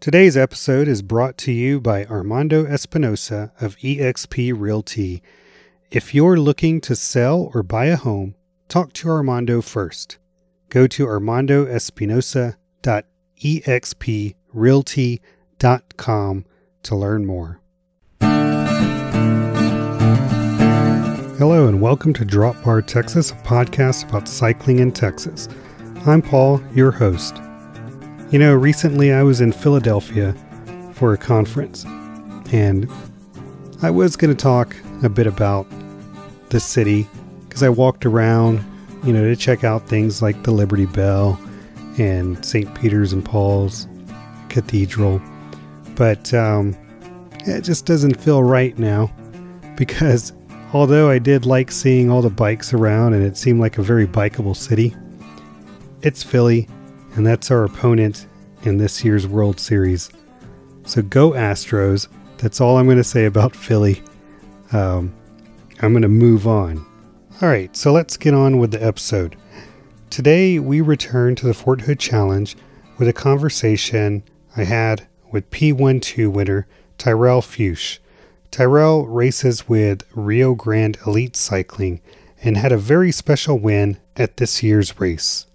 Today's episode is brought to you by Armando Espinosa of EXP Realty. If you're looking to sell or buy a home, talk to Armando first. Go to armandoespinosa.exprealty.com to learn more. Hello and welcome to Drop Bar Texas, a podcast about cycling in Texas. I'm Paul, your host. You know, recently I was in Philadelphia for a conference, and I was going to talk a bit about the city because I walked around, you know, to check out things like the Liberty Bell and St. Peter's and Paul's Cathedral. But it just doesn't feel right now because although I did like seeing all the bikes around and it seemed like a very bikeable city, it's Philly. And that's our opponent in this year's World Series. So go Astros. That's all I'm going to say about Philly. I'm going to move on. All right, so let's get on with the episode. Today, we return to the Fort Hood Challenge with a conversation I had with P12 winner Tyrel Fuchs. Tyrel races with Rio Grande Elite Cycling and had a very special win at this year's race.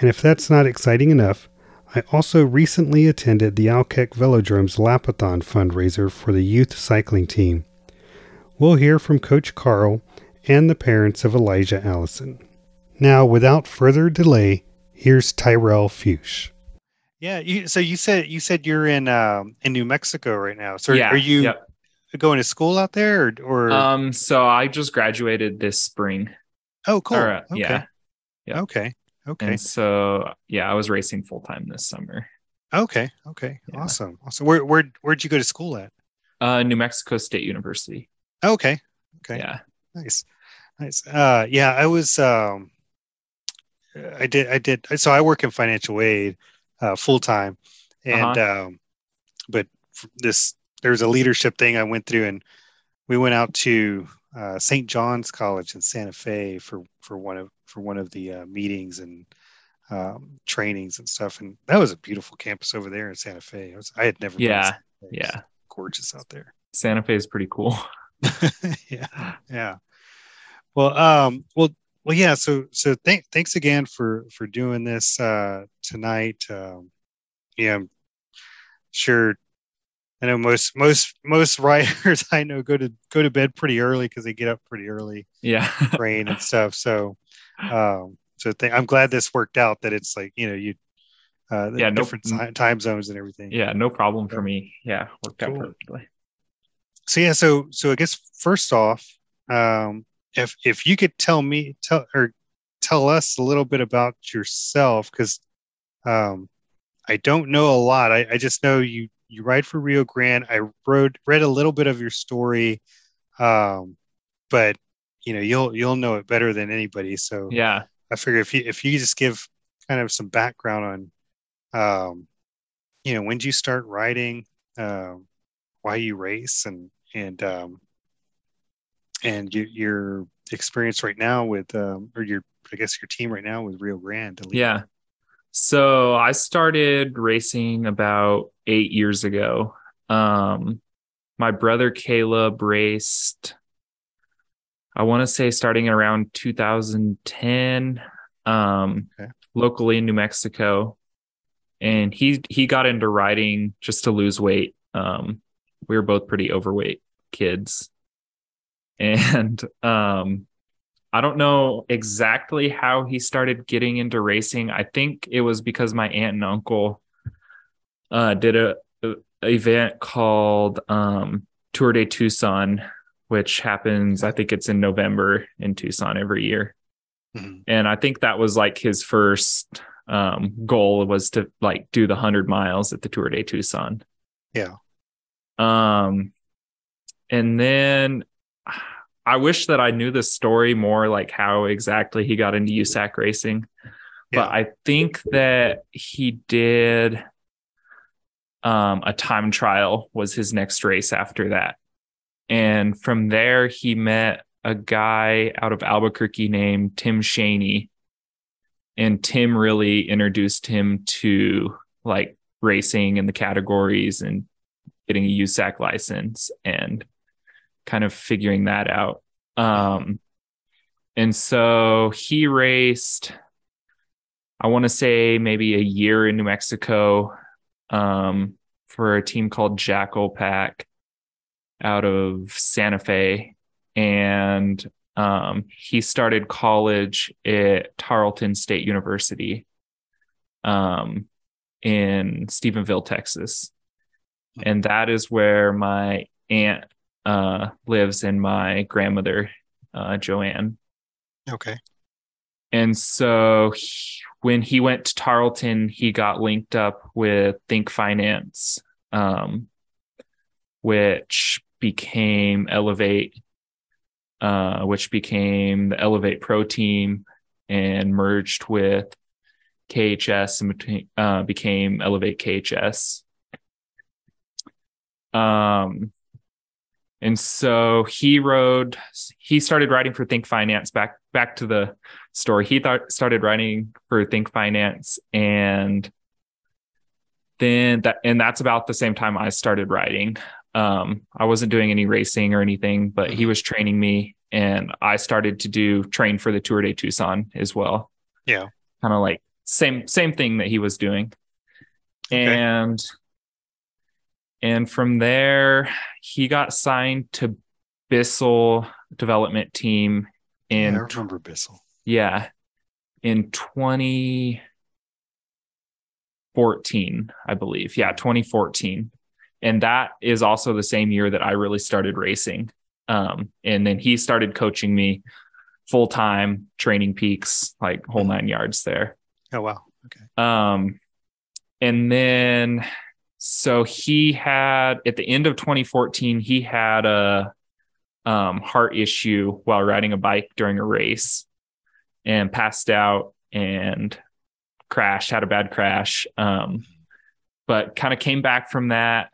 And if that's not exciting enough, I also recently attended the Alkek Velodrome's Lapathon fundraiser for the youth cycling team. We'll hear from Coach Carl and the parents of Elijah Allison. Now, without further delay, here's Tyrel Fuchs. Yeah, so you said you're in New Mexico right now. So yeah, are you going to school out there? So I just graduated this spring. Oh, cool. Okay. Yeah. Okay. And so, yeah, I was racing full time this summer. Okay. Yeah. Awesome. Where'd you go to school at? New Mexico State University. Okay. Yeah. Nice. Yeah, I was. I did. So I work in financial aid, full time, and but there was a leadership thing I went through, and we went out to St. John's College in Santa Fe for one of the meetings and trainings and stuff. And that was a beautiful campus over there in Santa Fe. I had never been to Santa Fe. It was gorgeous out there. Santa Fe is pretty cool. Yeah. Well, yeah. So thanks again for doing this tonight. Yeah, I'm sure. I know most riders I know go to bed pretty early because they get up pretty early. Yeah. Train and stuff. So, I'm glad this worked out that it's like, you know, different time zones and everything. Yeah. No problem for me. Yeah. Worked out perfectly. So, yeah. So I guess first off, if you could tell us a little bit about yourself, because, I don't know a lot. I just know you ride for Rio Grande. I read a little bit of your story, but you know you'll know it better than anybody. So yeah, I figure if you just give kind of some background on, you know, when did you start riding, why you race, and your experience right now with your team right now with Rio Grande. Yeah. So I started racing about 8 years ago. My brother Caleb raced, I want to say, starting around 2010, locally in New Mexico. And he got into riding just to lose weight. We were both pretty overweight kids. And I don't know exactly how he started getting into racing. I think it was because my aunt and uncle did an event called Tour de Tucson, which happens, I think it's in November in Tucson every year. Mm-hmm. And I think that was like his first goal was to like do the 100 miles at the Tour de Tucson. Yeah. And then I wish that I knew the story more, like how exactly he got into USAC racing, but I think that he did a time trial was his next race after that. And from there, he met a guy out of Albuquerque named Tim Shaney, and Tim really introduced him to like racing and the categories and getting a USAC license and kind of figuring that out. And so he raced, I want to say maybe a year in New Mexico, for a team called Jackal Pack out of Santa Fe. And he started college at Tarleton State University in Stephenville, Texas. And that is where my aunt lives and my grandmother, Joanne. Okay. And so when he went to Tarleton, he got linked up with Think Finance, which became Elevate, which became the Elevate Pro Team and merged with KHS and became Elevate KHS. And so he started writing for Think Finance, back to the story. He started writing for Think Finance. And then that's about the same time I started writing. I wasn't doing any racing or anything, but he was training me and I started to train for the Tour de Tucson as well. Yeah. Kind of like same thing that he was doing. Okay. And from there, he got signed to Bissell development team in... Yeah, I remember Bissell. Yeah. In 2014, I believe. Yeah, 2014. And that is also the same year that I really started racing. And then he started coaching me full-time, training peaks, like whole 9 yards there. Oh, wow. Okay. And then... So he had, at the end of 2014, he had a heart issue while riding a bike during a race and passed out and had a bad crash. But kind of came back from that.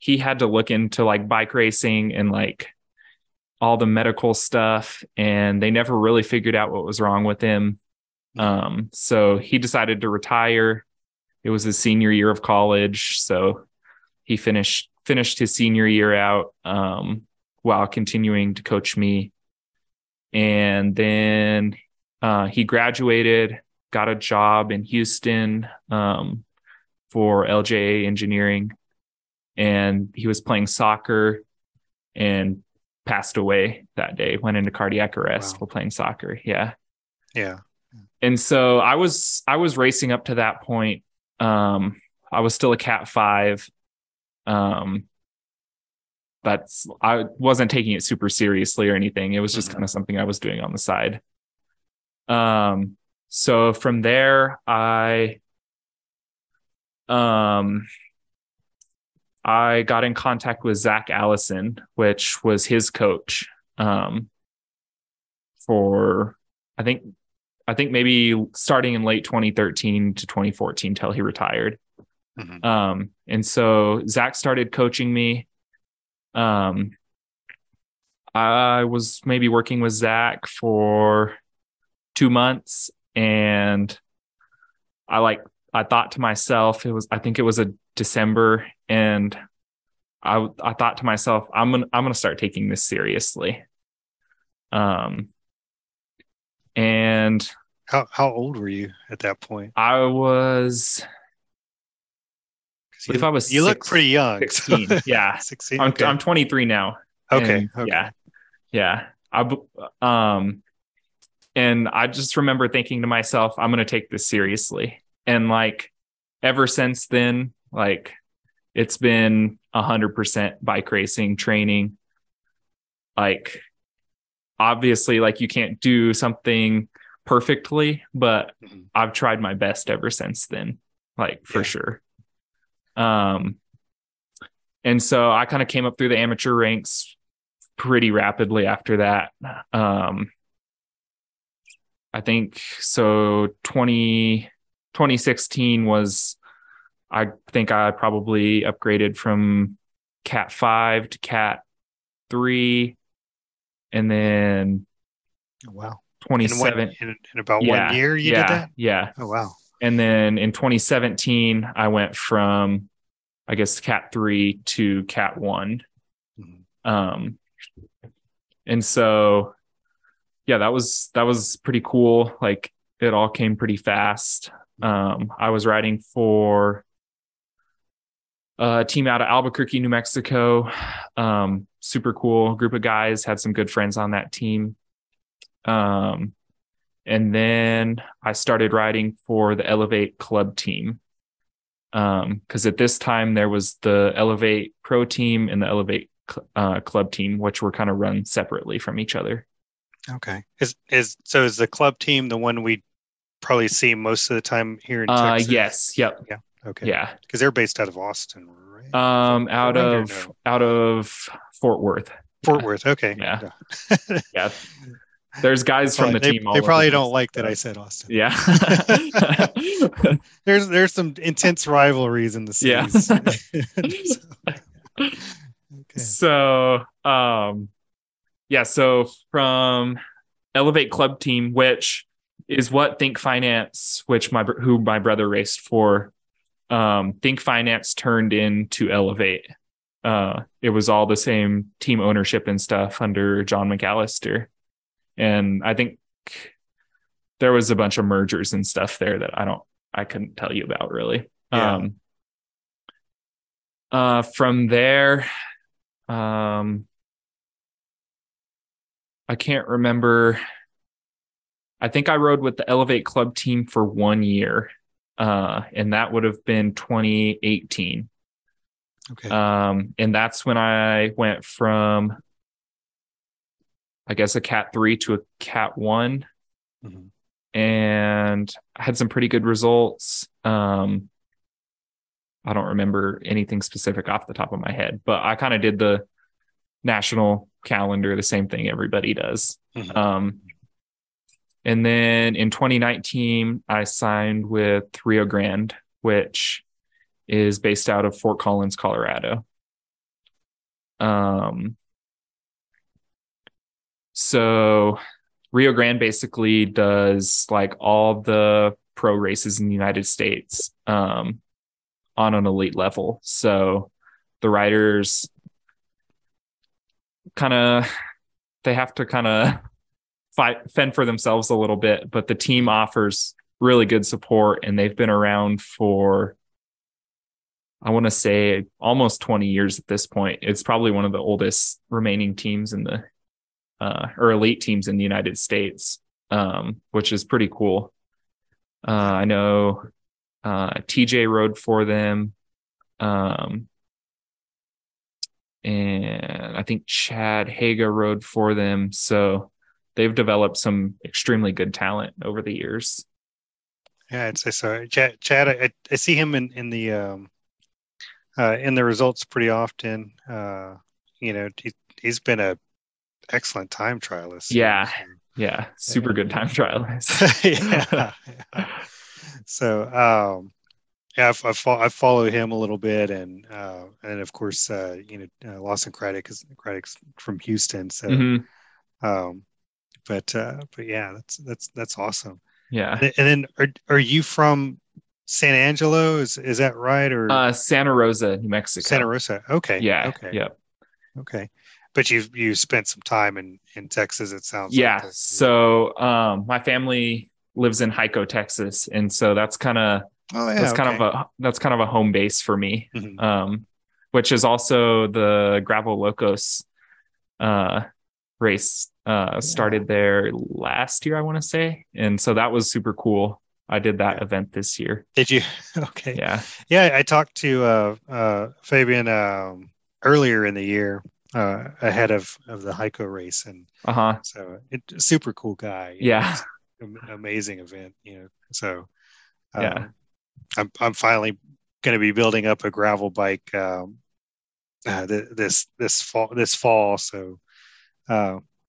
He had to look into like bike racing and like all the medical stuff, and they never really figured out what was wrong with him. So he decided to retire. It was his senior year of college, so he finished his senior year out while continuing to coach me. And then he graduated, got a job in Houston for LJA Engineering, and he was playing soccer and passed away that day, went into cardiac arrest. Wow. While playing soccer. Yeah. Yeah. And so I was racing up to that point. I was still a Cat 5. I wasn't taking it super seriously or anything. It was just kind of something I was doing on the side. So from there, I got in contact with Zach Allison, which was his coach, for, I think maybe starting in late 2013 to 2014 till he retired. Mm-hmm. And so Zach started coaching me. I was maybe working with Zach for 2 months, and I thought to myself, I think it was a December, and I thought to myself, I'm going to start taking this seriously. And how old were you at that point? I was, if I was, you look pretty young. 16, yeah. 16. Okay. I'm 23 now. Okay. Okay. Yeah. Yeah. And I just remember thinking to myself, I'm going to take this seriously. And like, ever since then, like it's been 100% bike racing training. Like, obviously, like you can't do something perfectly, but I've tried my best ever since then, like for sure. And so I kind of came up through the amateur ranks pretty rapidly after that. I think so 2016 was, I think I probably upgraded from Cat 5 to Cat 3. And then, wow, 27 in about 1 year you did that? Yeah. Oh, wow. And then in 2017, I went from, I guess, Cat 3 to Cat 1. Mm-hmm. And so, yeah, that was pretty cool. Like, it all came pretty fast. I was riding for a team out of Albuquerque, New Mexico. Super cool group of guys, had some good friends on that team. And then I started riding for the Elevate club team. Cause at this time there was the Elevate pro team and the Elevate club team, which were kind of run separately from each other. Okay. Is the club team the one we probably see most of the time here in Texas? Yes. Yep. Yeah. Okay. Yeah. Cause they're based out of Austin, right? Out of Fort Worth. Fort Worth. Okay. Yeah. Yeah. There's guys from the team. They probably don't like that I said Austin. Yeah. There's some intense rivalries in the cities. Yeah. So from Elevate Club Team, which is what Think Finance, who my brother raced for, Think Finance turned into Elevate. It was all the same team ownership and stuff under John McAllister. And I think there was a bunch of mergers and stuff there that I couldn't tell you about really. Yeah. From there, I can't remember. I think I rode with the Elevate Club team for 1 year. And that would have been 2018. Okay. And that's when I went from, I guess, a Cat 3 to a Cat 1, mm-hmm. and I had some pretty good results. I don't remember anything specific off the top of my head, but I kind of did the national calendar, the same thing everybody does. Mm-hmm. And then in 2019, I signed with Rio Grande, which is based out of Fort Collins, Colorado. So Rio Grande basically does like all the pro races in the United States on an elite level. So the riders have to fend for themselves a little bit, but the team offers really good support, and they've been around for, I want to say, almost 20 years at this point. It's probably one of the oldest remaining teams in the or elite teams in the United States, which is pretty cool. I know TJ rode for them, and I think Chad Haga rode for them. So they've developed some extremely good talent over the years. Yeah, I'd say so. Chad, I see him in the results pretty often. He's been a excellent time trialist. Yeah, super good time trialist. yeah. So I follow him a little bit, and of course Lawson Craddock is from Houston, so mm-hmm. But yeah, that's awesome. Yeah. And then are you from San Angelo, is that right, or Santa Rosa, New Mexico? Santa Rosa. Okay. Yeah. Okay. Yep. Okay. But you spent some time in Texas, it sounds like. Yeah. So my family lives in Hico, Texas, and so that's kind of a home base for me. Mm-hmm. Which is also the Gravel Locos race started there last year, I want to say, and so that was super cool. I did that event this year. Did you? Okay. Yeah. Yeah. I talked to Fabian earlier in the year, ahead of the Hico race, and so it's super cool guy. Yeah, amazing event. So yeah, I'm finally going to be building up a gravel bike this fall. So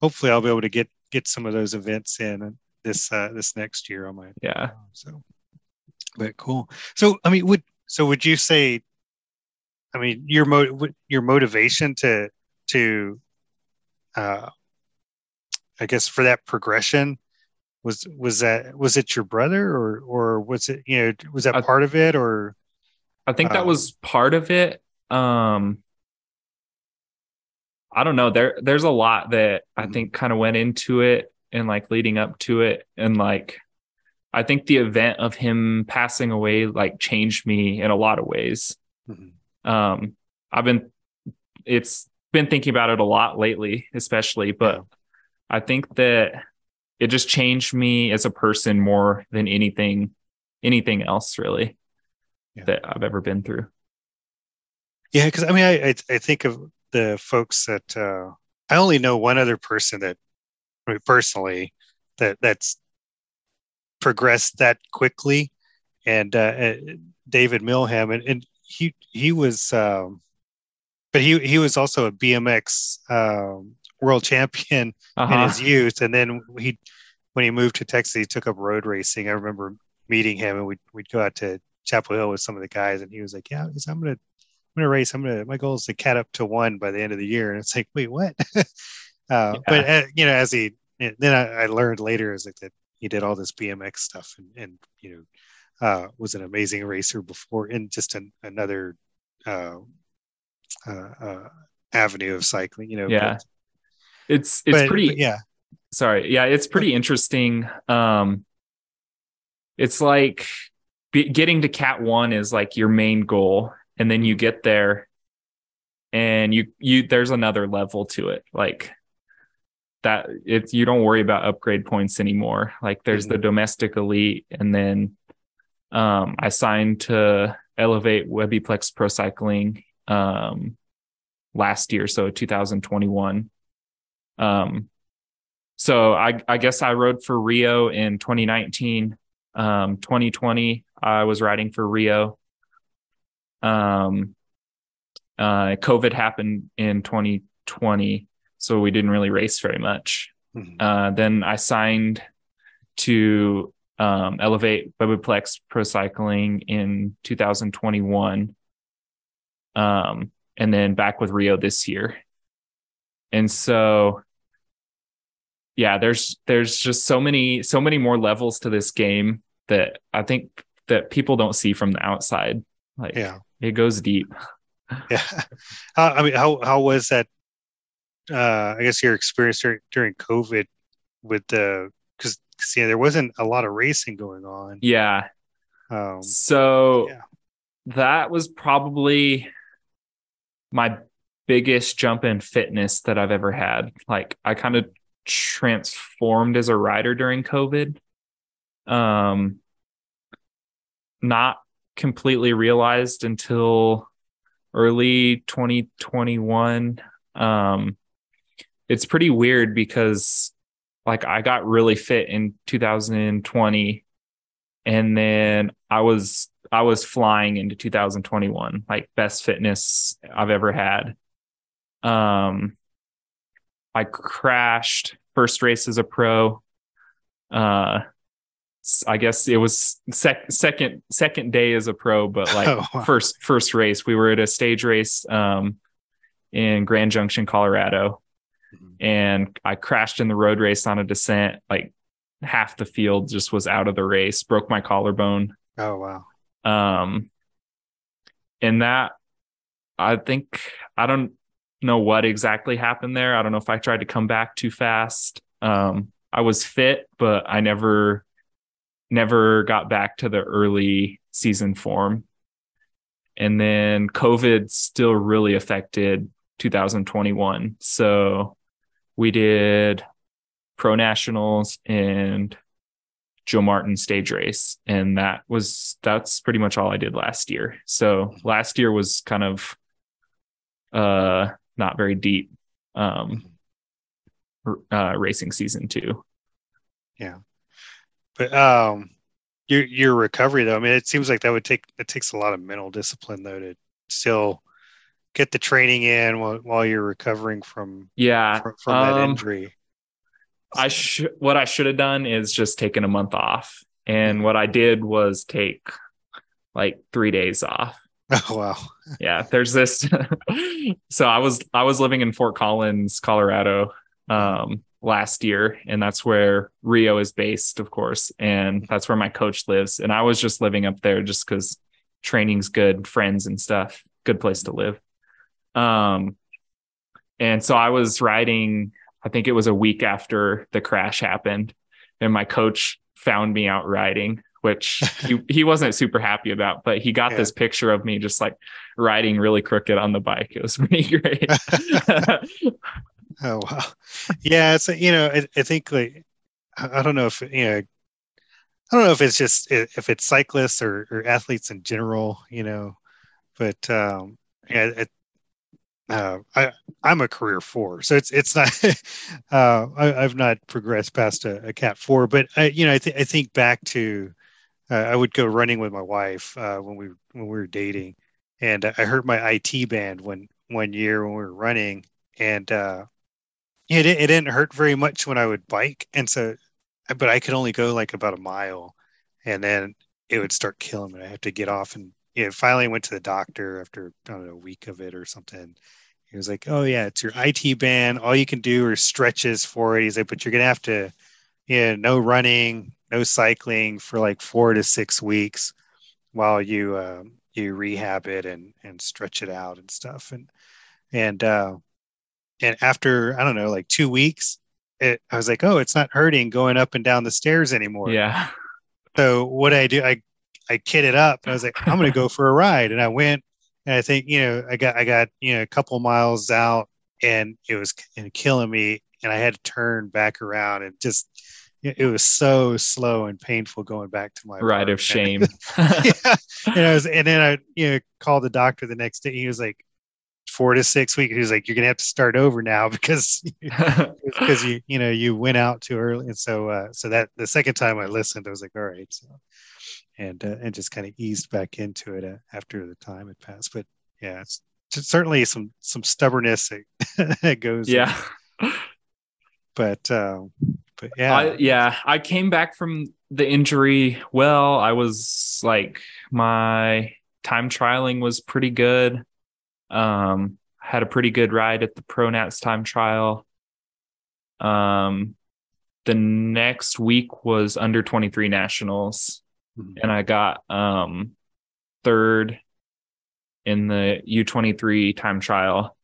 hopefully I'll be able to get some of those events in this next year. I might. Yeah. So, but cool. So I mean, would you say? I mean, your motivation to I guess for that progression Was it your brother, or was it, you know, was that part of it, or? I think that was part of it. I don't know. There's a lot that I think kind of went into it and like leading up to it. And like, I think the event of him passing away, like, changed me in a lot of ways. Mm-hmm. It's been thinking about it a lot lately, especially, but yeah. I think that it just changed me as a person more than anything else really, yeah, that I've ever been through. Yeah. Cause I mean, I think of the folks that, I only know one other person that, I mean, personally, that's progressed that quickly, and David Milham, and he was, but he was also a BMX world champion, uh-huh, in his youth, and then when he moved to Texas, he took up road racing. I remember meeting him, and we'd go out to Chapel Hill with some of the guys, and he was like, "Yeah, I'm gonna race. My goal is to cat up to one by the end of the year." And it's like, wait, what? Yeah. But you know, as I learned later, is like that he did all this BMX stuff, and you know, was an amazing racer before, and just another avenue of cycling, you know. Yeah, but, it's pretty interesting. It's like getting to Cat 1 is like your main goal, and then you get there, and you there's another level to it, like. That it's, you don't worry about upgrade points anymore. Like there's the domestic elite, and then I signed to Elevate-Webiplex Pro Cycling last year, so 2021. So I guess I rode for Rio in 2019. 2020, I was riding for Rio. COVID happened in 2020. So we didn't really race very much. Mm-hmm. Then I signed to Elevate-Webiplex Pro Cycling in 2021. And then back with Rio this year. And so, yeah, there's just so many more levels to this game that I think that people don't see from the outside. Like, yeah, it goes deep. Yeah. I mean, how was that? I guess your experience during COVID with the, because you know, there wasn't a lot of racing going on. Yeah. That was probably my biggest jump in fitness that I've ever had. Like I kind of transformed as a rider during COVID. Not completely realized until early 2021. It's pretty weird because like I got really fit in 2020, and then I was flying into 2021, like best fitness I've ever had. I crashed first race as a pro. I guess it was second day as a pro, but like first race, we were at a stage race, in Grand Junction, Colorado. And I crashed in the road race on a descent. Like half the field just was out of the race, broke my collarbone. Oh, wow. And that, I think, I don't know what exactly happened there. I don't know if I tried to come back too fast. I was fit, but I never got back to the early season form. And then COVID still really affected 2021. So we did pro nationals and Joe Martin stage race. And that's pretty much all I did last year. So last year was kind of, not very deep, racing season too. Yeah. But, your recovery though, I mean, it seems like it takes a lot of mental discipline though, to still get the training in while you're recovering from that injury. What I should have done is just taken a month off. And what I did was take like 3 days off. Oh, wow. Yeah. There's this. So I was living in Fort Collins, Colorado, last year, and that's where Rio is based, of course, and that's where my coach lives. And I was just living up there just because training's good, friends and stuff, good place to live. And so I was riding, I think it was a week after the crash happened, and my coach found me out riding, which he wasn't super happy about, but he got this picture of me just like riding really crooked on the bike. It was pretty great. Oh, wow. Yeah. It's, you know, I think like, I don't know if, you know, I don't know if it's just, if it's cyclists or athletes in general, you know, but yeah, I'm a career 4, so it's not, I've not progressed past a cat 4, but I think back to, I would go running with my wife when we were dating, and I hurt my IT band one year when we were running, and it didn't hurt very much when I would bike, and so, but I could only go like about a mile, and then it would start killing me. I have to get off, and finally went to the doctor after, I don't know, a week of it or something. He was like, "Oh yeah, it's your IT band. All you can do are stretches for it." He's like, "But you're gonna have to, no running, no cycling for like 4 to 6 weeks while you you rehab it and stretch it out and stuff." And after, I don't know, like 2 weeks, I was like, "Oh, it's not hurting going up and down the stairs anymore." Yeah. So what I do, I kitted up, and I was like, "I'm going to go for a ride." And I went, and I think, I got, a couple miles out, and it was killing me. And I had to turn back around, and just, it was so slow and painful going back to my ride of shame. Yeah. And then I called the doctor the next day. He was like, 4 to 6 weeks. He was like, "You're going to have to start over now because you went out too early." And so, so that the second time I listened, I was like, all right. So, and just kind of eased back into it after the time had passed. But yeah, it's certainly some stubbornness that goes. Yeah. In. But yeah. I came back from the injury. Well, I was like, my time trialing was pretty good. Had a pretty good ride at the ProNats time trial. The next week was under 23 nationals, and I got third in the U23 time trial,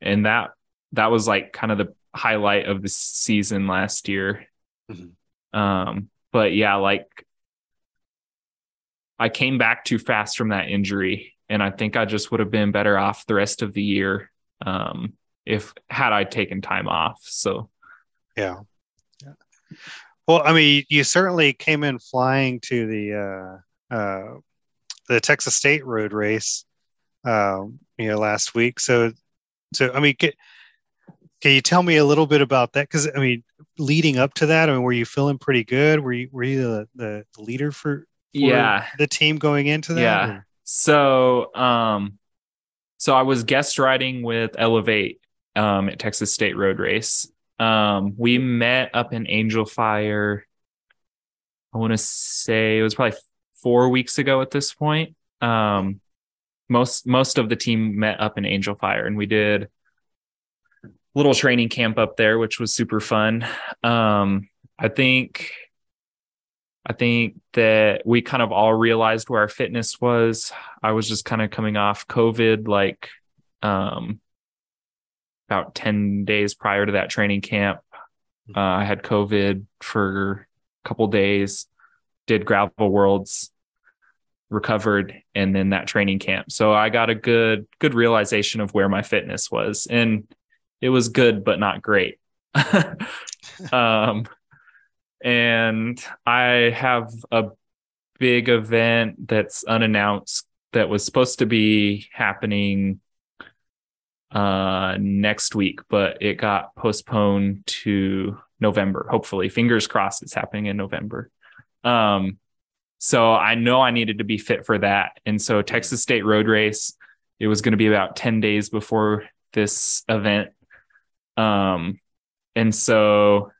and that was like kind of the highlight of the season last year. But yeah, like I came back too fast from that injury, and I think I just would have been better off the rest of the year had I taken time off. So yeah. Well, I mean, you certainly came in flying to the Texas State Road Race, last week. So I mean, can you tell me a little bit about that? Because I mean, leading up to that, I mean, were you feeling pretty good? Were you the leader for the team going into that? Yeah. Or? So I was guest riding with Elevate at Texas State Road Race. We met up in Angel Fire. I want to say it was probably 4 weeks ago at this point. Most of the team met up in Angel Fire, and we did a little training camp up there, which was super fun. I think that we kind of all realized where our fitness was. I was just kind of coming off COVID, like about 10 days prior to that training camp. I had COVID for a couple days, did Gravel Worlds, recovered, and then that training camp. So I got a good realization of where my fitness was, and it was good, but not great. And I have a big event that's unannounced that was supposed to be happening next week, but it got postponed to November. Hopefully, fingers crossed, it's happening in November. So I know I needed to be fit for that. And so Texas State Road Race, it was going to be about 10 days before this event. And so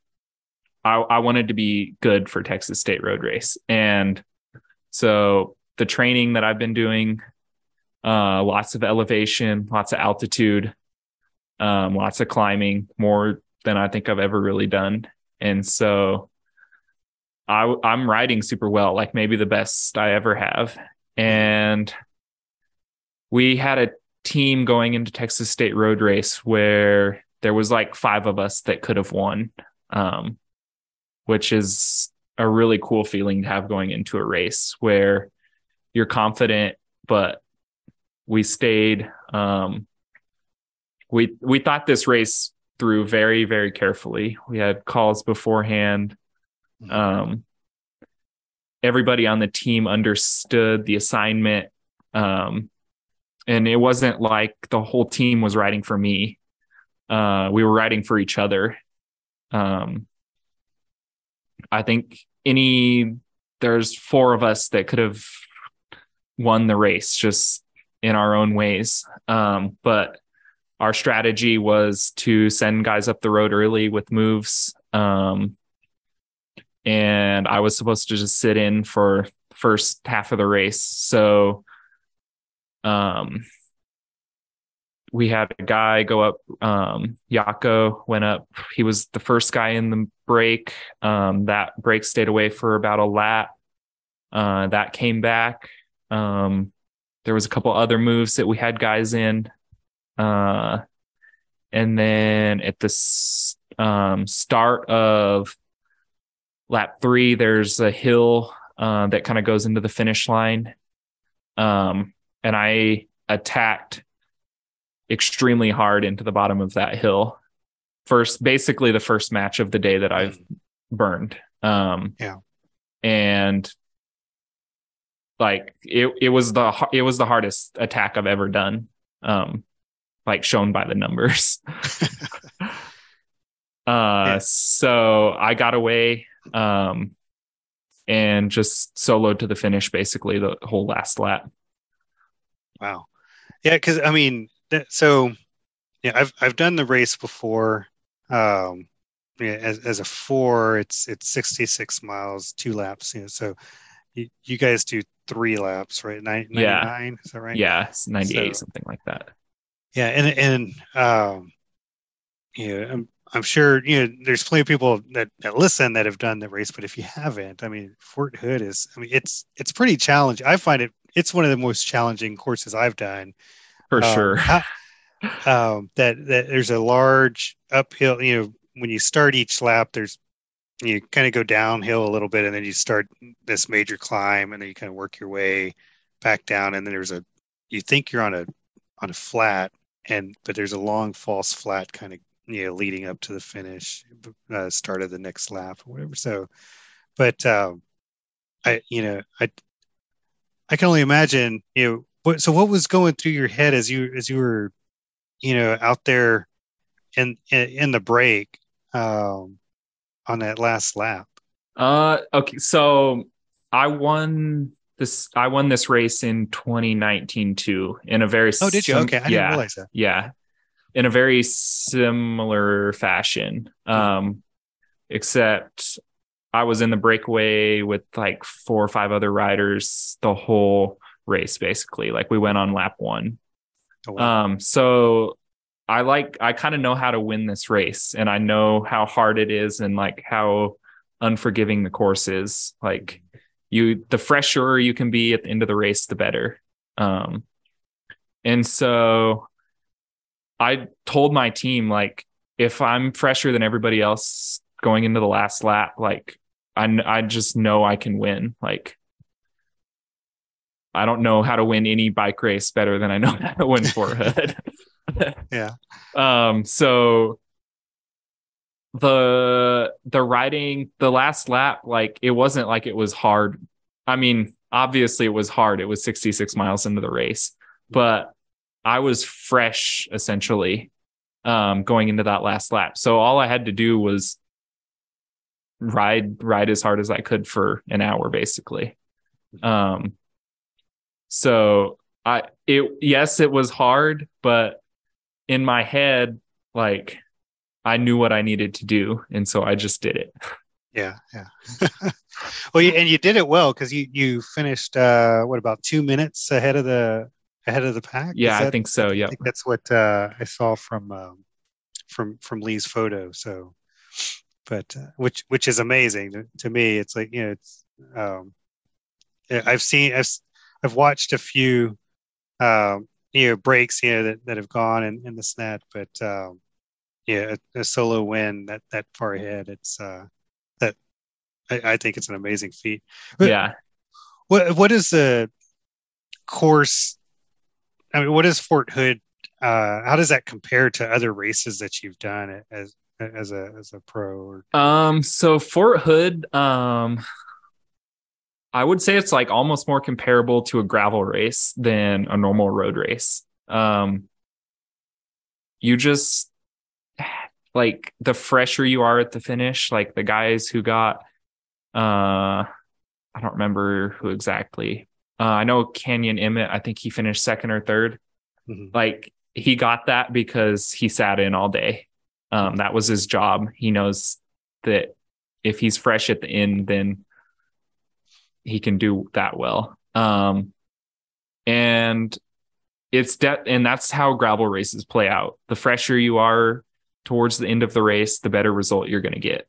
I wanted to be good for Texas State Road Race. And so the training that I've been doing, lots of elevation, lots of altitude, lots of climbing, more than I think I've ever really done. And so I'm riding super well, like maybe the best I ever have. And we had a team going into Texas State Road Race where there was like 5 of us that could have won, which is a really cool feeling to have going into a race where you're confident, but we stayed. We thought this race through very, very carefully. We had calls beforehand. Everybody on the team understood the assignment. And it wasn't like the whole team was riding for me. We were riding for each other. I think there's 4 of us that could have won the race just in our own ways. But our strategy was to send guys up the road early with moves. And I was supposed to just sit in for the first half of the race. So we had a guy go up, Yako went up. He was the first guy in the break. That break stayed away for about a lap. That came back. There was a couple other moves that we had guys in. And then at the start of lap 3, there's a hill that kind of goes into the finish line. And I attacked extremely hard into the bottom of that hill. Basically the first match of the day that I've burned. And like it was the hardest attack I've ever done. Like shown by the numbers. So I got away and just soloed to the finish, basically the whole last lap. Wow. Yeah. Cause I mean, I've done the race before. As a 4, it's 66 miles, 2 laps. You know, so you guys do 3 laps, right? 99. Yeah. Is that right? Yeah. It's 98, something like that. Yeah. I'm sure, there's plenty of people that listen that have done the race, but if you haven't, Fort Hood it's pretty challenging. I find it's one of the most challenging courses I've done. For sure. That there's a large uphill, when you start each lap, you kind of go downhill a little bit and then you start this major climb and then you kind of work your way back down. And then you think you're on a flat but there's a long false flat kind of, leading up to the finish, start of the next lap or whatever. So, but I can only imagine, so what was going through your head as you were, out there in the break on that last lap? Okay. So I won this race in 2019 too, in a very, oh, did you? Okay. I didn't realize that. Yeah. In a very similar fashion. Except I was in the breakaway with like 4 or 5 other riders the whole race, basically. Like we went on lap 1. Oh, wow. So I kind of know how to win this race and I know how hard it is and like how unforgiving the course is. Like the fresher you can be at the end of the race, the better. And so I told my team, like, if I'm fresher than everybody else going into the last lap, like, I just know I can win. Like, I don't know how to win any bike race better than I know how to win Fort Hood. Yeah. So the riding, the last lap, like, it wasn't like it was hard. Obviously it was hard. It was 66 miles into the race, but I was fresh essentially, going into that last lap. So all I had to do was ride as hard as I could for an hour, basically. Yes, it was hard, but in my head, like I knew what I needed to do. And so I just did it. Yeah. Yeah. Well, and you did it well. Cause you finished, about 2 minutes ahead of the pack? Yeah, I think so. Yeah. I think that's what I saw from from Lee's photo. So, but which is amazing to me. It's like, you know, it's I've watched a few you know, breaks, you know, that have gone in the snat, but yeah, a solo win that far ahead, it's I think it's an amazing feat. But yeah, what is the course? I mean, what is Fort Hood? How does that compare to other races that you've done as a pro? So Fort Hood, I would say it's like almost more comparable to a gravel race than a normal road race. You just like the fresher you are at the finish, like the guys who got, I don't remember who exactly. I know Canyon Emmett, I think he finished second or third. Mm-hmm. Like he got that because he sat in all day. That was his job. He knows that if he's fresh at the end, then he can do that well. And it's and that's how gravel races play out. The fresher you are towards the end of the race, the better result you're going to get.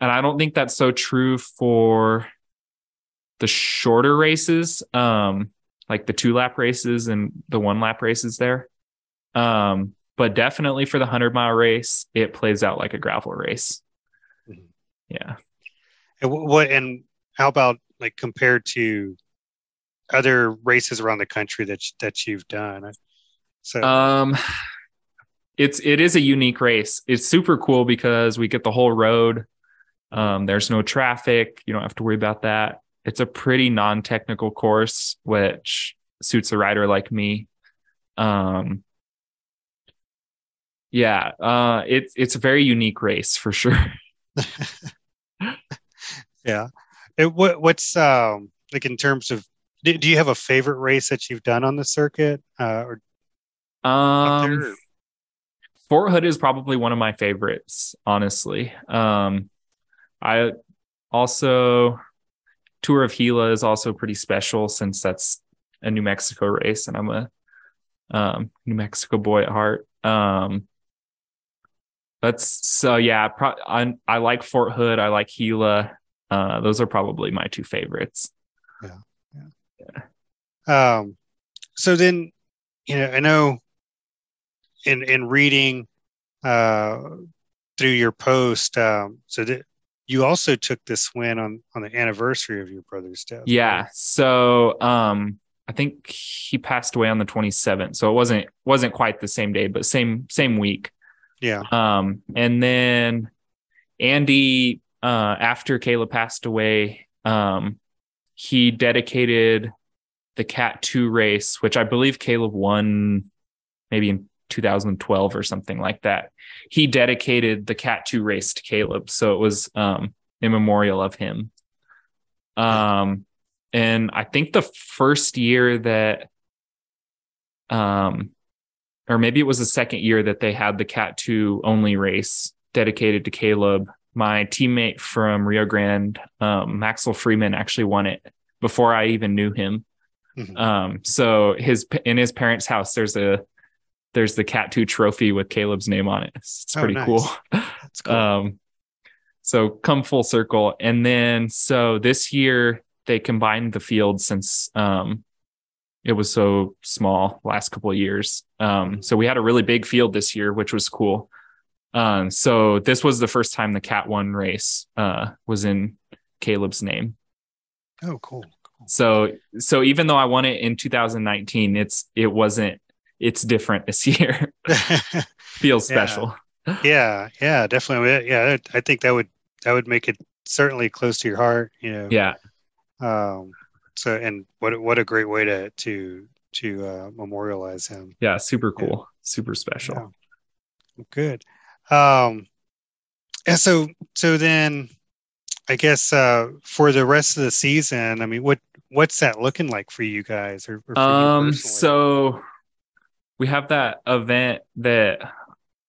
And I don't think that's so true for the shorter races, like the 2-lap races and the 1-lap races there. But definitely for the 100-mile race, it plays out like a gravel race. Mm-hmm. Yeah. And how about like compared to other races around the country that you've done? So it is a unique race. It's super cool because we get the whole road. There's no traffic. You don't have to worry about that. It's a pretty non-technical course, which suits a rider like me. Yeah, it's a very unique race for sure. Yeah. What's like in terms of, do you have a favorite race that you've done on the circuit? Fort Hood is probably one of my favorites, honestly. I also, Tour of Gila is also pretty special since that's a New Mexico race and I'm a New Mexico boy at heart. I like Fort Hood. I like Gila. Those are probably my two favorites. Yeah. So then, you know, I know in reading through your post, so that you also took this win on the anniversary of your brother's death. Yeah. Right? So I think he passed away on the 27th. So it wasn't quite the same day, but same week. Yeah. And then Andy, after Caleb passed away, he dedicated the Cat 2 race, which I believe Caleb won maybe in 2012 or something like that. He dedicated the Cat 2 race to Caleb. So it was in memorial of him. And I think the first year that or maybe it was the second year that they had the Cat 2 only race dedicated to Caleb, my teammate from Rio Grande, Maxwell Freeman, actually won it before I even knew him. Mm-hmm. So in his parents' house, there's the Cat 2 trophy with Caleb's name on it. It's pretty cool. That's cool. So come full circle. And then, so this year they combined the field since, it was so small last couple of years. So we had a really big field this year, which was cool. So this was the first time the Cat 1 race was in Caleb's name. Oh, cool. So even though I won it in 2019, it's different this year. Feels special. Yeah, definitely. Yeah, I think that would make it certainly close to your heart, you know. Yeah. So, and what a great way to memorialize him. Yeah, super cool. Yeah. Super special. Yeah. Good. And so then I guess for the rest of the season, I mean, what's that looking like for you guys or for you personally? So we have that event that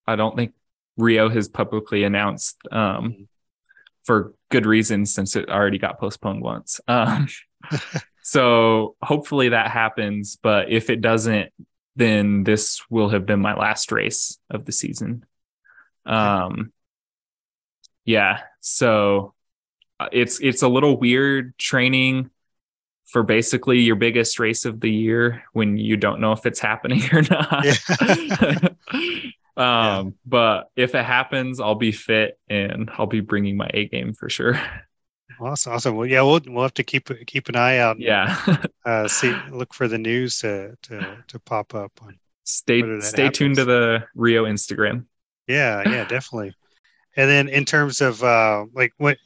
I don't think Rio has publicly announced for good reason since it already got postponed once. So hopefully that happens, but if it doesn't, then this will have been my last race of the season. Yeah, so it's a little weird training for basically your biggest race of the year when you don't know if it's happening or not. Yeah. But if it happens, I'll be fit and I'll be bringing my A game for sure. Awesome. Awesome. Well, yeah, we'll have to keep an eye out. And, yeah. Look for the news to pop up. Stay tuned to the Rio Instagram. Yeah. Yeah, definitely. And then in terms of, once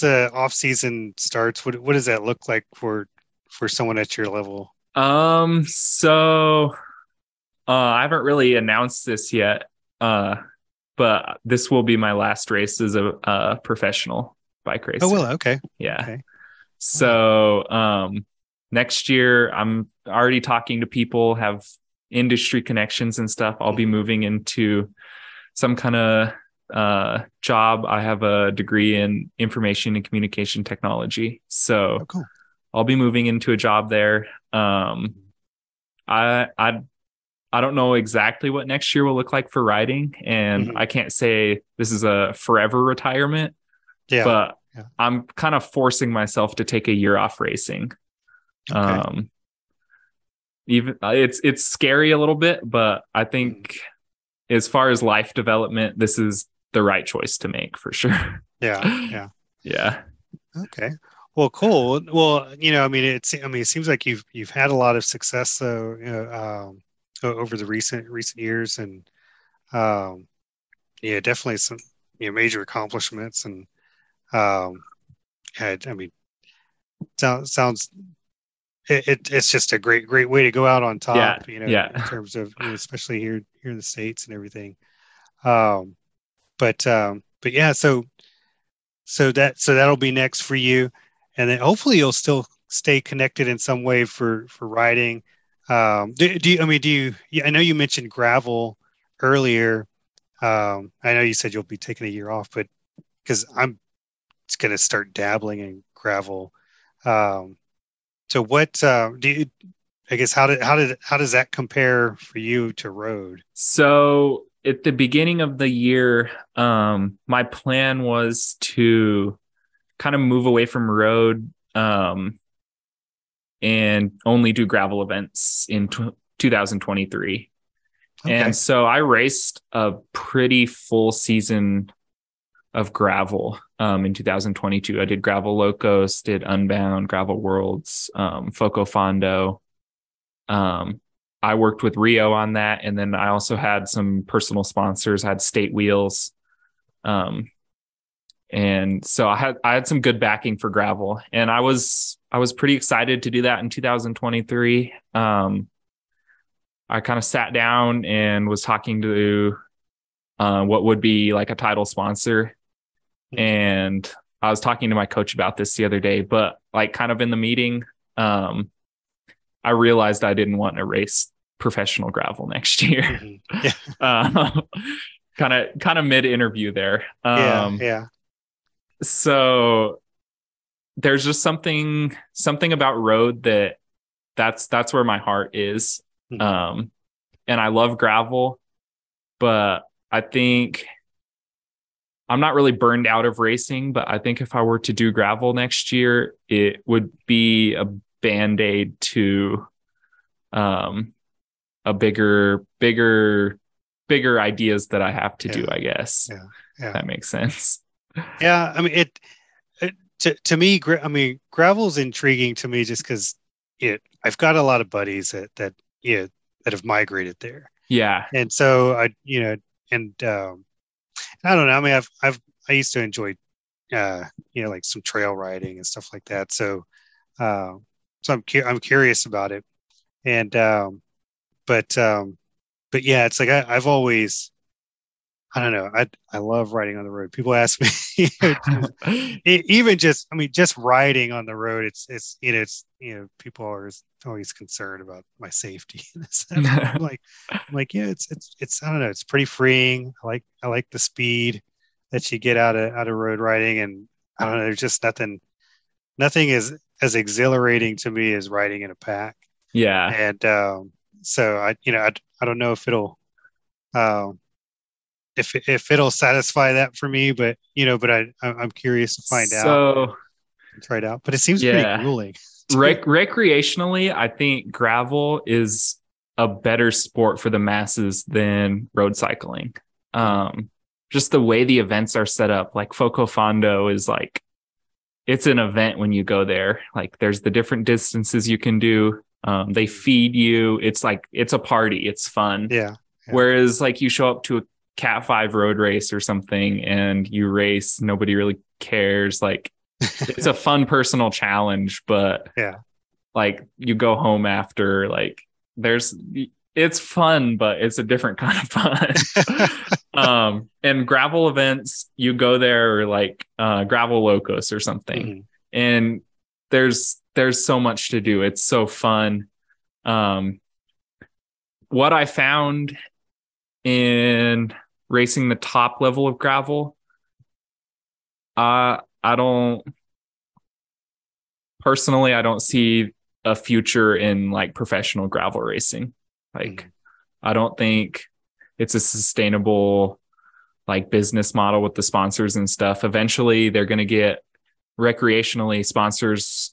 the off season starts, what does that look like for someone at your level? So I haven't really announced this yet. But this will be my last race as a professional bike racer. Oh, well, okay. Yeah. Okay. So, next year I'm already talking to people, have industry connections and stuff. I'll be moving into some kind of job. I have a degree in information and communication technology. So cool. I'll be moving into a job there. I don't know exactly what next year will look like for riding, and I can't say this is a forever retirement, but I'm kind of forcing myself to take a year off racing. Okay. Even it's scary a little bit, but I think as far as life development, this is the right choice to make for sure. Yeah. Yeah. Okay. Well, cool. Well, it seems like you've had a lot of success though, over the recent years, and definitely some major accomplishments, and sounds it's just a great way to go out on top, in terms of especially here in the States and everything. So that'll be next for you, and then hopefully you'll still stay connected in some way for riding. I know you mentioned gravel earlier. I know you said you'll be taking a year off, but because I'm just going to start dabbling in gravel. So what, how does that compare for you to road? So at the beginning of the year, my plan was to kind of move away from road, and only do gravel events in 2023. Okay. And so I raced a pretty full season of gravel in 2022. I did Gravel Locos, did Unbound, Gravel Worlds, Foco Fondo. I worked with Rio on that. And then I also had some personal sponsors. I had State Wheels. And so I had some good backing for gravel, and I was pretty excited to do that in 2023. I kind of sat down and was talking to what would be like a title sponsor. And I was talking to my coach about this the other day, but like kind of in the meeting, I realized I didn't want to race professional gravel next year. Kind of mid-interview there. So there's just something about road that's where my heart is. And I love gravel, but I think I'm not really burned out of racing, but I think if I were to do gravel next year, it would be a band-aid to, a bigger ideas that I have to do, I guess. Yeah. That makes sense. Yeah. I mean, to me, gravel's intriguing to me just because I've got a lot of buddies that have migrated there. Yeah. And so I don't know. I mean, I used to enjoy, like some trail riding and stuff like that. So, I'm curious about it. And, but yeah, it's like, I've always, I don't know. I love riding on the road. People ask me, just riding on the road. It's people are always concerned about my safety. I'm like, yeah, it's, I don't know. It's pretty freeing. I like the speed that you get out of road riding. And I don't know, there's just nothing is as exhilarating to me as riding in a pack. Yeah. And, So I don't know if it'll if it'll satisfy that for me, but I'm curious to find out. Try it out, but it seems pretty grueling. Recreationally, I think gravel is a better sport for the masses than road cycling. Just the way the events are set up, like Foco Fondo is like, it's an event when you go there. Like there's the different distances you can do. They feed you. It's like, it's a party. It's fun. Yeah. Whereas like you show up to a Cat 5 road race or something and you race, nobody really cares. Like it's a fun personal challenge, but like you go home after, like it's fun, but it's a different kind of fun. And gravel events, you go there like Gravel Locos or something. Mm-hmm. And there's so much to do. It's so fun. What I found in racing the top level of gravel, I don't see a future in like professional gravel racing. Like, I don't think it's a sustainable like business model with the sponsors and stuff. Eventually they're going to get recreationally sponsors.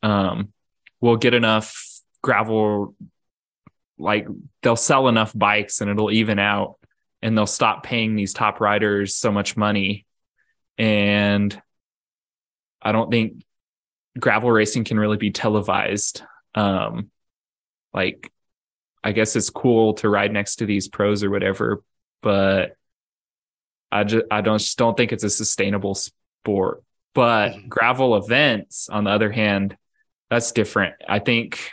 Will get enough gravel, like they'll sell enough bikes and it'll even out and they'll stop paying these top riders so much money. And I don't think gravel racing can really be televised. Like, I guess it's cool to ride next to these pros or whatever, but I just don't think it's a sustainable sport. But gravel events, on the other hand, that's different. I think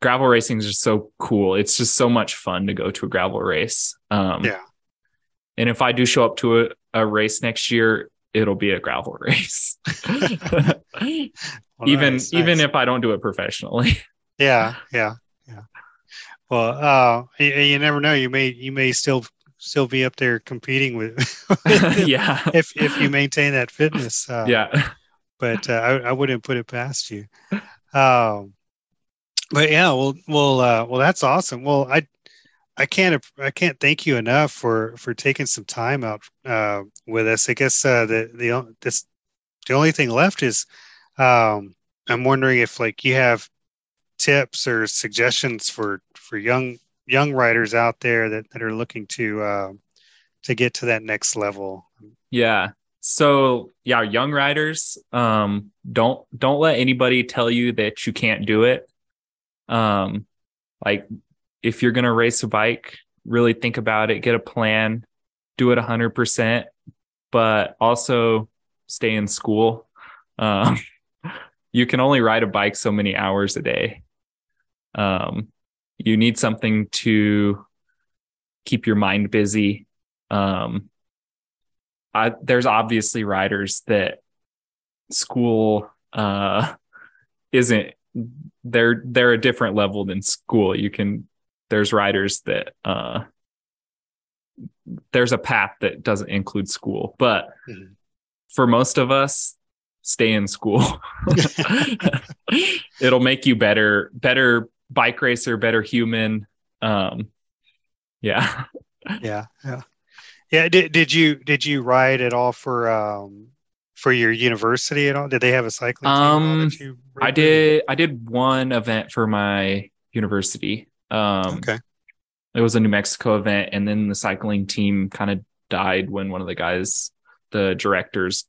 gravel racing is just so cool. It's just so much fun to go to a gravel race. And if I do show up to a race next year, it'll be a gravel race. Even if I don't do it professionally. Yeah. Well, you never know. You may still be up there competing with. If you maintain that fitness. But I wouldn't put it past you. But yeah, well, that's awesome. Well, I can't thank you enough for taking some time out with us. I guess the only thing left is I'm wondering if like you have tips or suggestions for young riders out there that are looking to get to that next level. So young riders, don't let anybody tell you that you can't do it. Like if you're going to race a bike, really think about it, get a plan, do it 100%, but also stay in school. You can only ride a bike so many hours a day. You need something to keep your mind busy. There's obviously riders that school isn't. They're a different level than school. There's riders that there's a path that doesn't include school, but for most of us, stay in school. It'll make you better bike racer, better human. Did you ride at all for your university at all? Did they have a cycling team? I did one event for my university. It was a New Mexico event, and then the cycling team kind of died when one of the guys, the directors,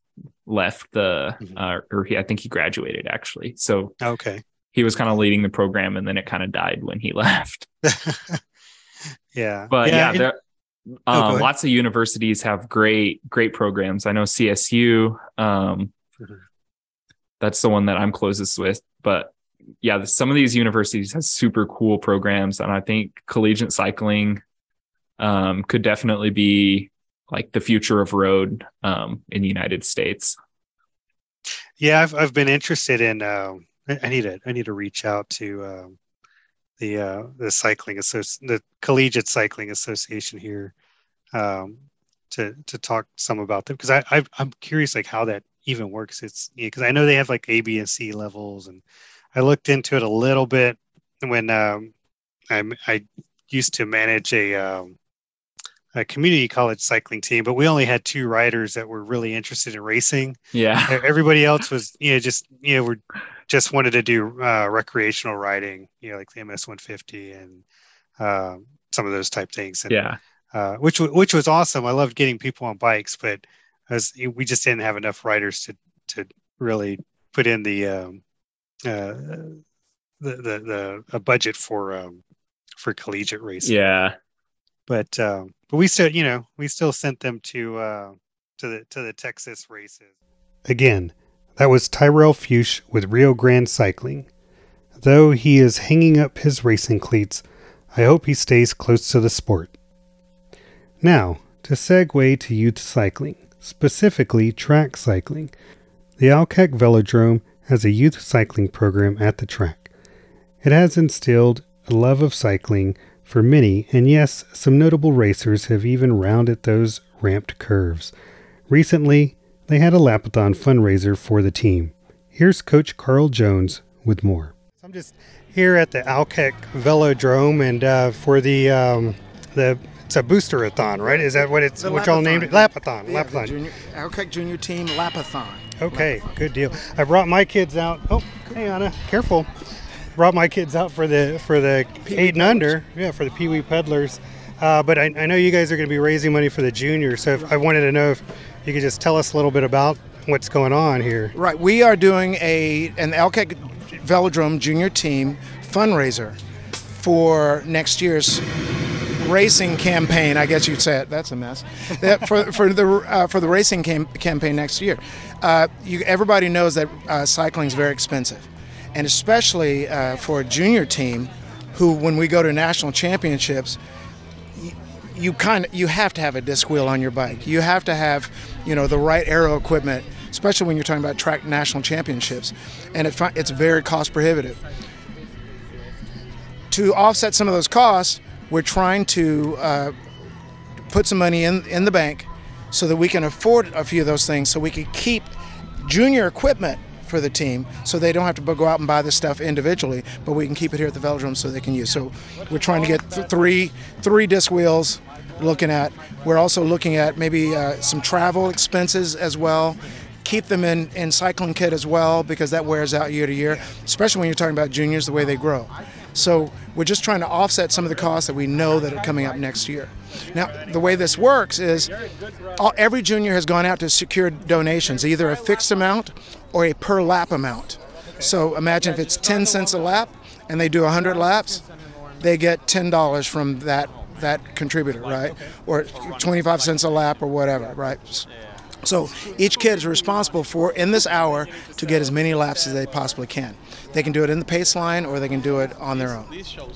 left the I think he graduated actually. So he was kind of leading the program, and then it kind of died when he left. Lots of universities have great programs. I know CSU. That's the one that I'm closest with, but some of these universities have super cool programs, and I think collegiate cycling could definitely be like the future of road in the United States. Yeah, I've been interested in. I need to reach out to the cycling the Collegiate Cycling Association here to talk some about them, because I'm curious like how that even works. It's because I know they have like A, B, and C levels, and I looked into it a little bit when I used to manage a community college cycling team, but we only had two riders that were really interested in racing. Yeah. Everybody else was, just wanted to do recreational riding, like the MS 150 and some of those type things. And, which was awesome. I loved getting people on bikes, but we just didn't have enough riders to really put in the budget for collegiate racing. Yeah. But we still, sent them to the Texas races. Again, that was Tyrel Fuchs with Rio Grande Cycling. Though he is hanging up his racing cleats, I hope he stays close to the sport. Now, to segue to youth cycling, specifically track cycling. The Alkek Velodrome has a youth cycling program at the track. It has instilled a love of cycling for many, and yes, some notable racers have even rounded those ramped curves. Recently, they had a lapathon fundraiser for the team. Here's Coach Carl Jones with more. I'm just here at the Alkek Velodrome, and for the it's a boosterathon, right? Is that what y'all named it? Lapathon. Yeah, lapathon. Alkek Junior Team Lapathon. Okay, lapathon. Good deal. I brought my kids out. Oh, hey Anna, careful. Brought my kids out for the Pee-wee 8 and under, for the Pee-wee Peddlers. But I know you guys are going to be raising money for the juniors, so I wanted to know if you could just tell us a little bit about what's going on here. Right, we are doing an Alkek Velodrome Junior Team fundraiser for next year's racing campaign. I guess you'd say it. That's a mess. for the racing campaign next year. Everybody knows that cycling is very expensive. And especially for a junior team, who when we go to national championships, you have to have a disc wheel on your bike. You have to have the right aero equipment, especially when you're talking about track national championships, and it's very cost prohibitive. To offset some of those costs, we're trying to put some money in the bank so that we can afford a few of those things, so we can keep junior equipment for the team, so they don't have to go out and buy this stuff individually, but we can keep it here at the Velodrome so they can use. So we're trying to get three disc wheels looking at. We're also looking at maybe some travel expenses as well. Keep them in cycling kit as well, because that wears out year to year, especially when you're talking about juniors, the way they grow. So we're just trying to offset some of the costs that we know that are coming up next year. Now, the way this works is every junior has gone out to secure donations, either a fixed amount or a per lap amount. So imagine if it's 10 cents a lap and they do 100 laps, they get $10 from that contributor, right? Or 25 cents a lap or whatever, right? So each kid is responsible for, in this hour, to get as many laps as they possibly can. They can do it in the pace line, or they can do it on their own.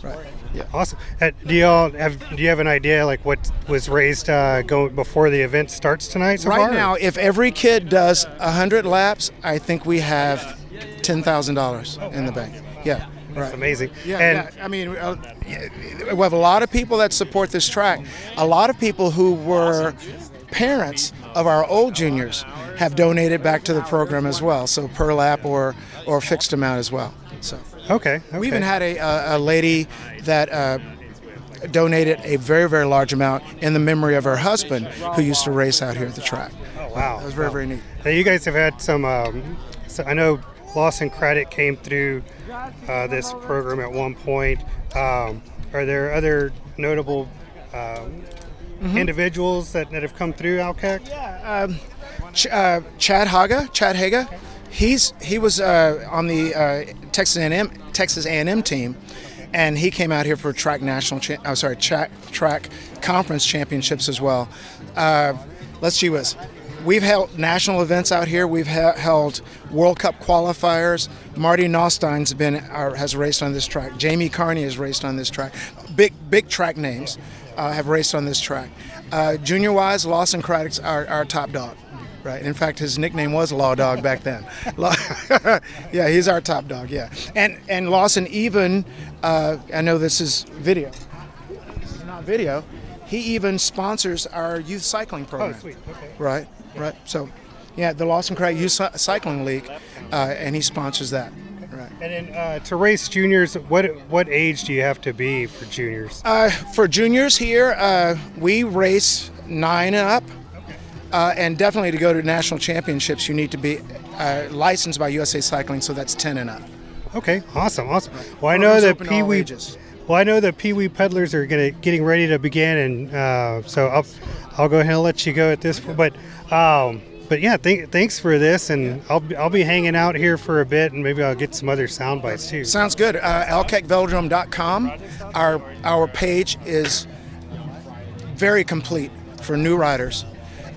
Right. Yeah. Awesome. Do you have an idea like what was raised before the event starts tonight? Right now, if every kid does 100 laps, I think we have $10,000 in the bank. Yeah. Right. That's amazing. Yeah, and yeah. I mean, we have a lot of people that support this track. A lot of people who were parents of our old juniors have donated back to the program as well, so per lap or fixed amount as well. So okay. We even had a lady that donated a very, very large amount in the memory of her husband, who used to race out here at the track. Oh wow, that was very, very neat. Now you guys have had some. So I know Lawson Craddock came through this program at one point. Are there other notable? Individuals that have come through Alkek? Yeah, Chad Haga. He was on the Texas A&M team, and he came out here for track conference championships as well. We've held national events out here. We've held World Cup qualifiers. Marty Nostein's has raced on this track. Jamie Carney has raced on this track. Big track names. Have raced on this track. Junior-wise, Lawson Craddock's our top dog, right? In fact, his nickname was Law Dog back then. Yeah, he's our top dog, yeah. And Lawson even, I know this is video. This is not video. He even sponsors our youth cycling program. Oh, sweet, okay. Right. So, yeah, the Lawson Craddock Youth Cycling League, and he sponsors that, right. And then to race juniors, what age do you have to be for juniors? For juniors here, we race 9 and up. Okay. And definitely to go to national championships, you need to be licensed by USA Cycling, so that's 10 and up. Okay, awesome, awesome. Well, I know that Pee Wee Peddlers are getting ready to begin, and so I'll go ahead and let you go at this point. But yeah, thanks for this, and yeah. I'll be hanging out here for a bit, and maybe I'll get some other sound bites too. Sounds good. Alkekvelodrome.com. Our page is very complete for new riders,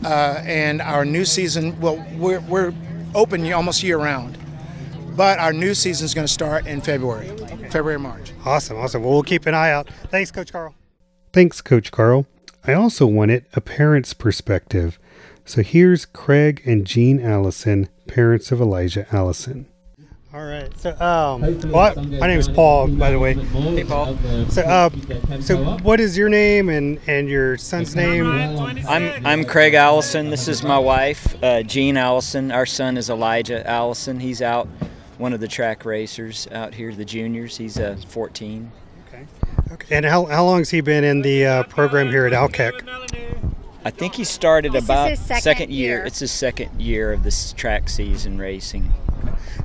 and our new season. Well, we're open almost year round, but our new season is going to start in February. Okay. February, March. Awesome, awesome. Well, we'll keep an eye out. Thanks, Coach Carl. Thanks, Coach Carl. I also wanted a parent's perspective. So here's Craig and Jean Allison, parents of Elijah Allison. All right. So, well, my name is Paul, by the way. Hey, Paul. So, what is your name and your son's name? I'm Craig Allison. This is my wife, Jean Allison. Our son is Elijah Allison. He's out, one of the track racers out here, the juniors. He's 14. Okay. Okay. And how long has he been in the program here at Alkek? I think he started about second year. It's his second year of this track season racing.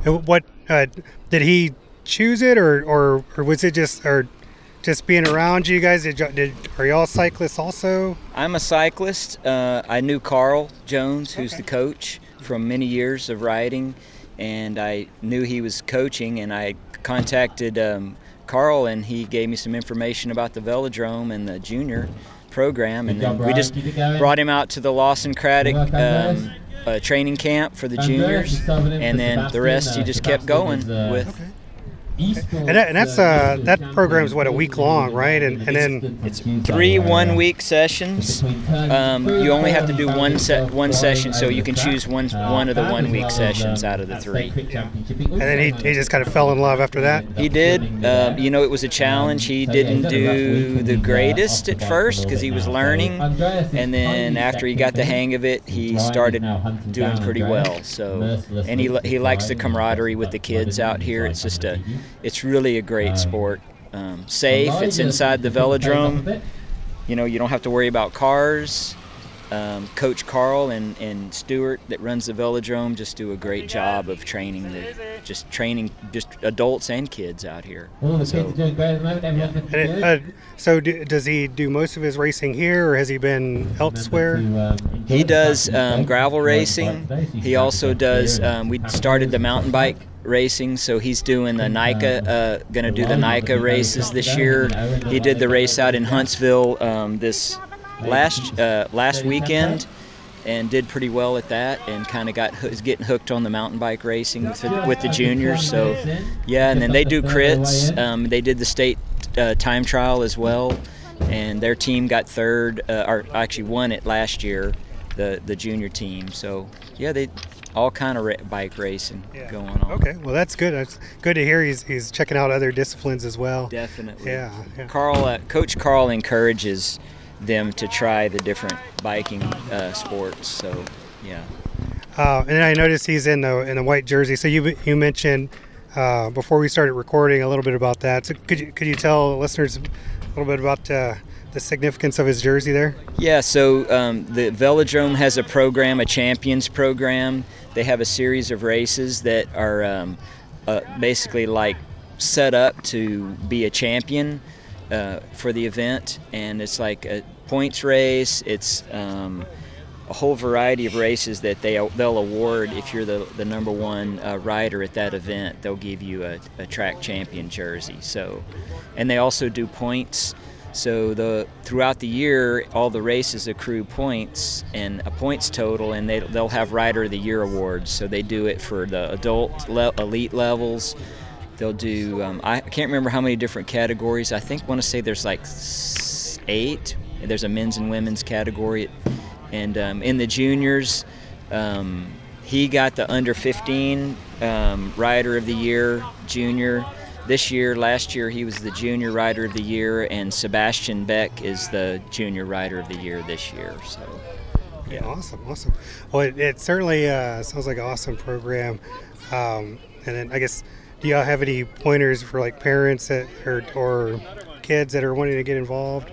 And what did he choose it, or was it just being around you guys? Are y'all cyclists also? I'm a cyclist. I knew Carl Jones, who's the coach, from many years of riding, and I knew he was coaching, and I contacted Carl, and he gave me some information about the velodrome and the junior program, and then we just brought him out to the Lawson Craddock training camp for the juniors, and then the rest he just kept going with. Okay. And that's that program is a week long, right? And then it's 3 one-week sessions. You only have to do one session, so you can choose one of the 1 week sessions out of the 3. Yeah. And then he just kind of fell in love after that. He did. It was a challenge. He didn't do the greatest at first because he was learning, and then after he got the hang of it, he started doing pretty well. So, and he likes the camaraderie with the kids out here. It's really a great sport. Safe. It's inside the velodrome. You don't have to worry about cars. Coach Carl and Stuart that runs the velodrome just do a great job of training adults and kids out here. So, does he do most of his racing here, or has he been elsewhere? He does gravel racing. He also does. We started the mountain bike racing, so he's doing the NICA, gonna do the NICA races this year. He did the race out in Huntsville this last weekend and did pretty well at that, and kind of is getting hooked on the mountain bike racing with the juniors. So yeah, and then they do crits. They did the state time trial as well, and their team got third, or actually won it last year, the junior team. So yeah, they all kind of bike racing going on. Okay, well that's good. That's good to hear. He's checking out other disciplines as well. Definitely. Yeah. Coach Carl encourages them to try the different biking sports. So yeah. And then I noticed he's in the white jersey. So you mentioned before we started recording a little bit about that. So could you tell listeners a little bit about the significance of his jersey there? Yeah, so the velodrome has a program, a champions program. They have a series of races that are basically like set up to be a champion for the event, and it's like a points race. It's a whole variety of races that they'll award if you're the number one rider at that event. They'll give you a track champion jersey. So, and they also do points. So throughout the year, all the races accrue points and a points total, and they'll have Rider of the Year awards. So they do it for the adult elite levels. They'll do I can't remember how many different categories. I think want to say there's like 8. There's a men's and women's category, and in the juniors, he got the under 15 Rider of the Year junior. This year, last year, he was the Junior Rider of the Year, and Sebastian Beck is the Junior Rider of the Year this year. So, yeah. Awesome. Well, it certainly sounds like an awesome program. And then I guess Do y'all have any pointers for like parents that or kids that are wanting to get involved?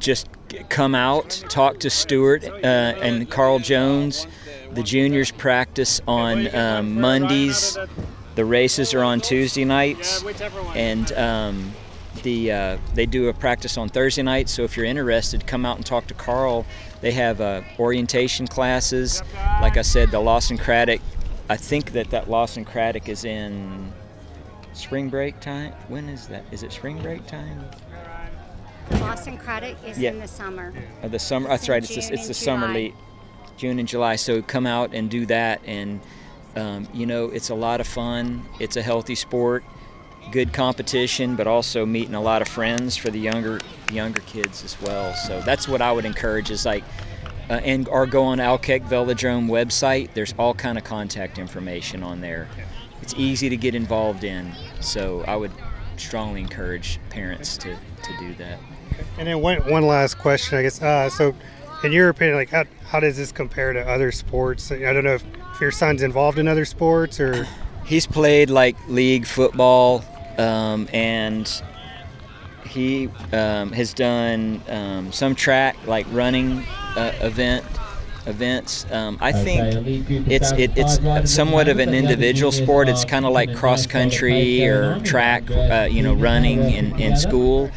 Just come out, talk to Stuart and Carl Jones. The juniors practice on Mondays. The races are on Tuesday nights, and they do a practice on Thursday nights. So if you're interested, come out and talk to Carl. They have orientation classes. Like I said, the Lawson Craddock, I think that Lawson Craddock is in spring break time. When is that? Is it spring break time? The Lawson Craddock is in the summer. Oh, the summer. That's right. It's the summer league, June and July. So come out and do that, and you know, it's a lot of fun. It's a healthy sport, good competition, but also meeting a lot of friends for the younger kids as well. So that's what I would encourage is like, or go on Alkek Velodrome website. There's all kind of contact information on there. It's easy to get involved in. So I would strongly encourage parents to do that. And then one last question, I guess. So in your opinion, like how does this compare to other sports? I don't know if your son's involved in other sports or... He's played like league football, and he has done some track, like running events. I think it's somewhat of an individual sport. It's kind of like cross country or track, you know, running in school,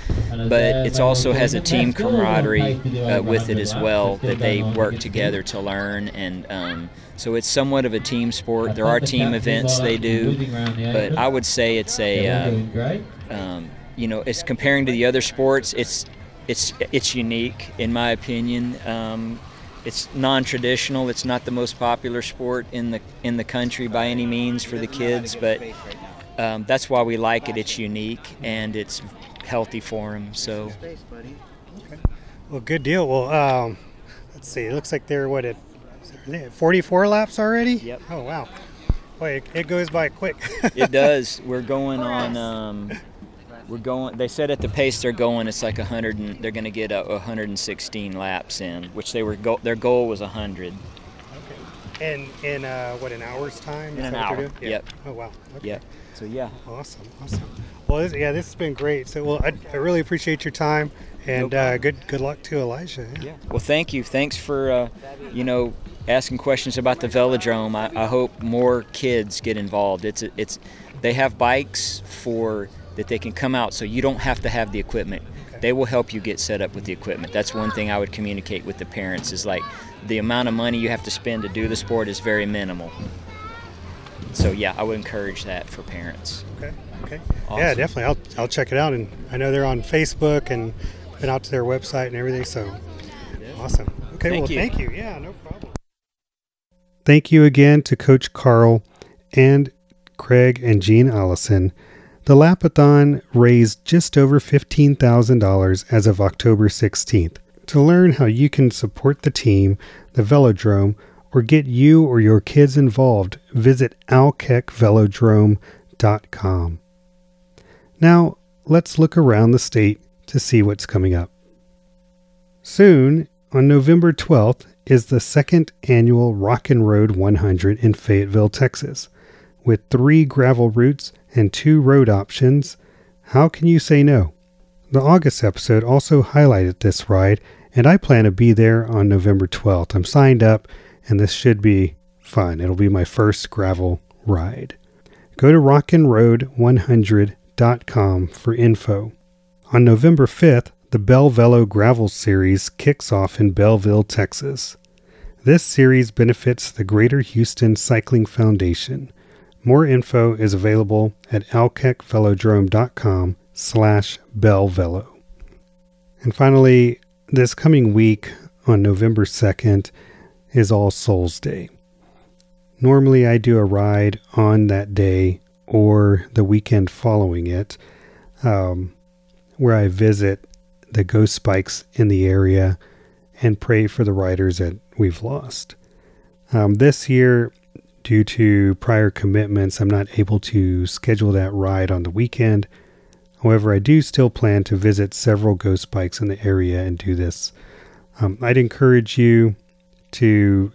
but it also has a team camaraderie with it as well, that they work together to learn, and so it's somewhat of a team sport. There are team events they do, but I would say it's a you know, it's comparing to the other sports, it's unique in my opinion. It's non-traditional. It's not the most popular sport in the country by any means for the kids, but that's why we like it. It's unique and it's healthy for them. So, well, good deal. Well, let's see. It looks like they're at 44 laps already. Yep. Oh wow, boy, it goes by quick. It does. We're going on. We're going. They said at the pace they're going, it's like 100. And they're going to get 116 laps in, which they were. Their goal was 100. Okay. And in what, an hour's time? In an hour. Yep. Oh wow. Okay. Yep. So yeah. Awesome. Well, this has been great. So well, I really appreciate your time, and good luck to Elijah. Yeah. Well, thank you. Thanks for you know, asking questions about the velodrome. I hope more kids get involved. It's they have bikes for. That they can come out, so you don't have to have the equipment. Okay. They will help you get set up with the equipment. That's one thing I would communicate with the parents is like the amount of money you have to spend to do the sport is very minimal. So yeah, I would encourage that for parents. Okay. Awesome. Yeah, definitely. I'll check it out, and I know they're on Facebook and been out to their website and everything. So awesome. Okay, thank you. Yeah, no problem. Thank you again to Coach Carl and Craig and Jean Allison. The Lapathon raised just over $15,000 as of October 16th. To learn how you can support the team, the Velodrome, or get you or your kids involved, visit alkekvelodrome.com. Now, let's look around the state to see what's coming up. Soon, on November 12th, is the second annual Rock-n-Road 100 in Fayetteville, Texas, with 3 gravel routes and 2 road options. How can you say no? The August episode also highlighted this ride, and I plan to be there on November 12th. I'm signed up, and this should be fun. It'll be my first gravel ride. Go to rockinroad100.com for info. On November 5th, the Bell Velo Gravel Series kicks off in Belleville, Texas. This series benefits the Greater Houston Cycling Foundation. More info is available at alkekvelodrome.com/bellvelo. And finally, this coming week on November 2nd is All Souls Day. Normally I do a ride on that day or the weekend following it, where I visit the ghost spikes in the area and pray for the riders that we've lost. This year, due to prior commitments, I'm not able to schedule that ride on the weekend. However, I do still plan to visit several ghost spikes in the area and do this. I'd encourage you to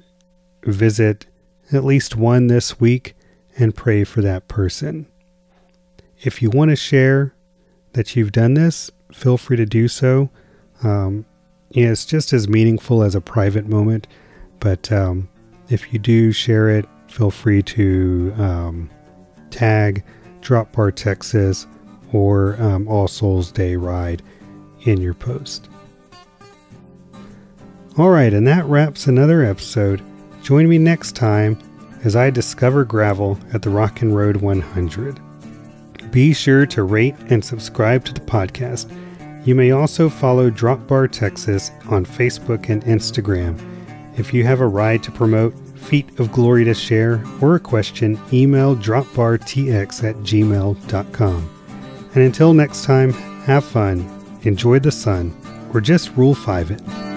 visit at least one this week and pray for that person. If you want to share that you've done this, feel free to do so. It's just as meaningful as a private moment, but if you do share it, feel free to tag Drop Bar Texas or All Souls Day Ride in your post. All right, and that wraps another episode. Join me next time as I discover gravel at the Rock-n-Road 100. Be sure to rate and subscribe to the podcast. You may also follow Drop Bar Texas on Facebook and Instagram. If you have a ride to promote, feat of glory to share, or a question, email dropbartx@gmail.com. And until next time, have fun, enjoy the sun, or just rule 5 it.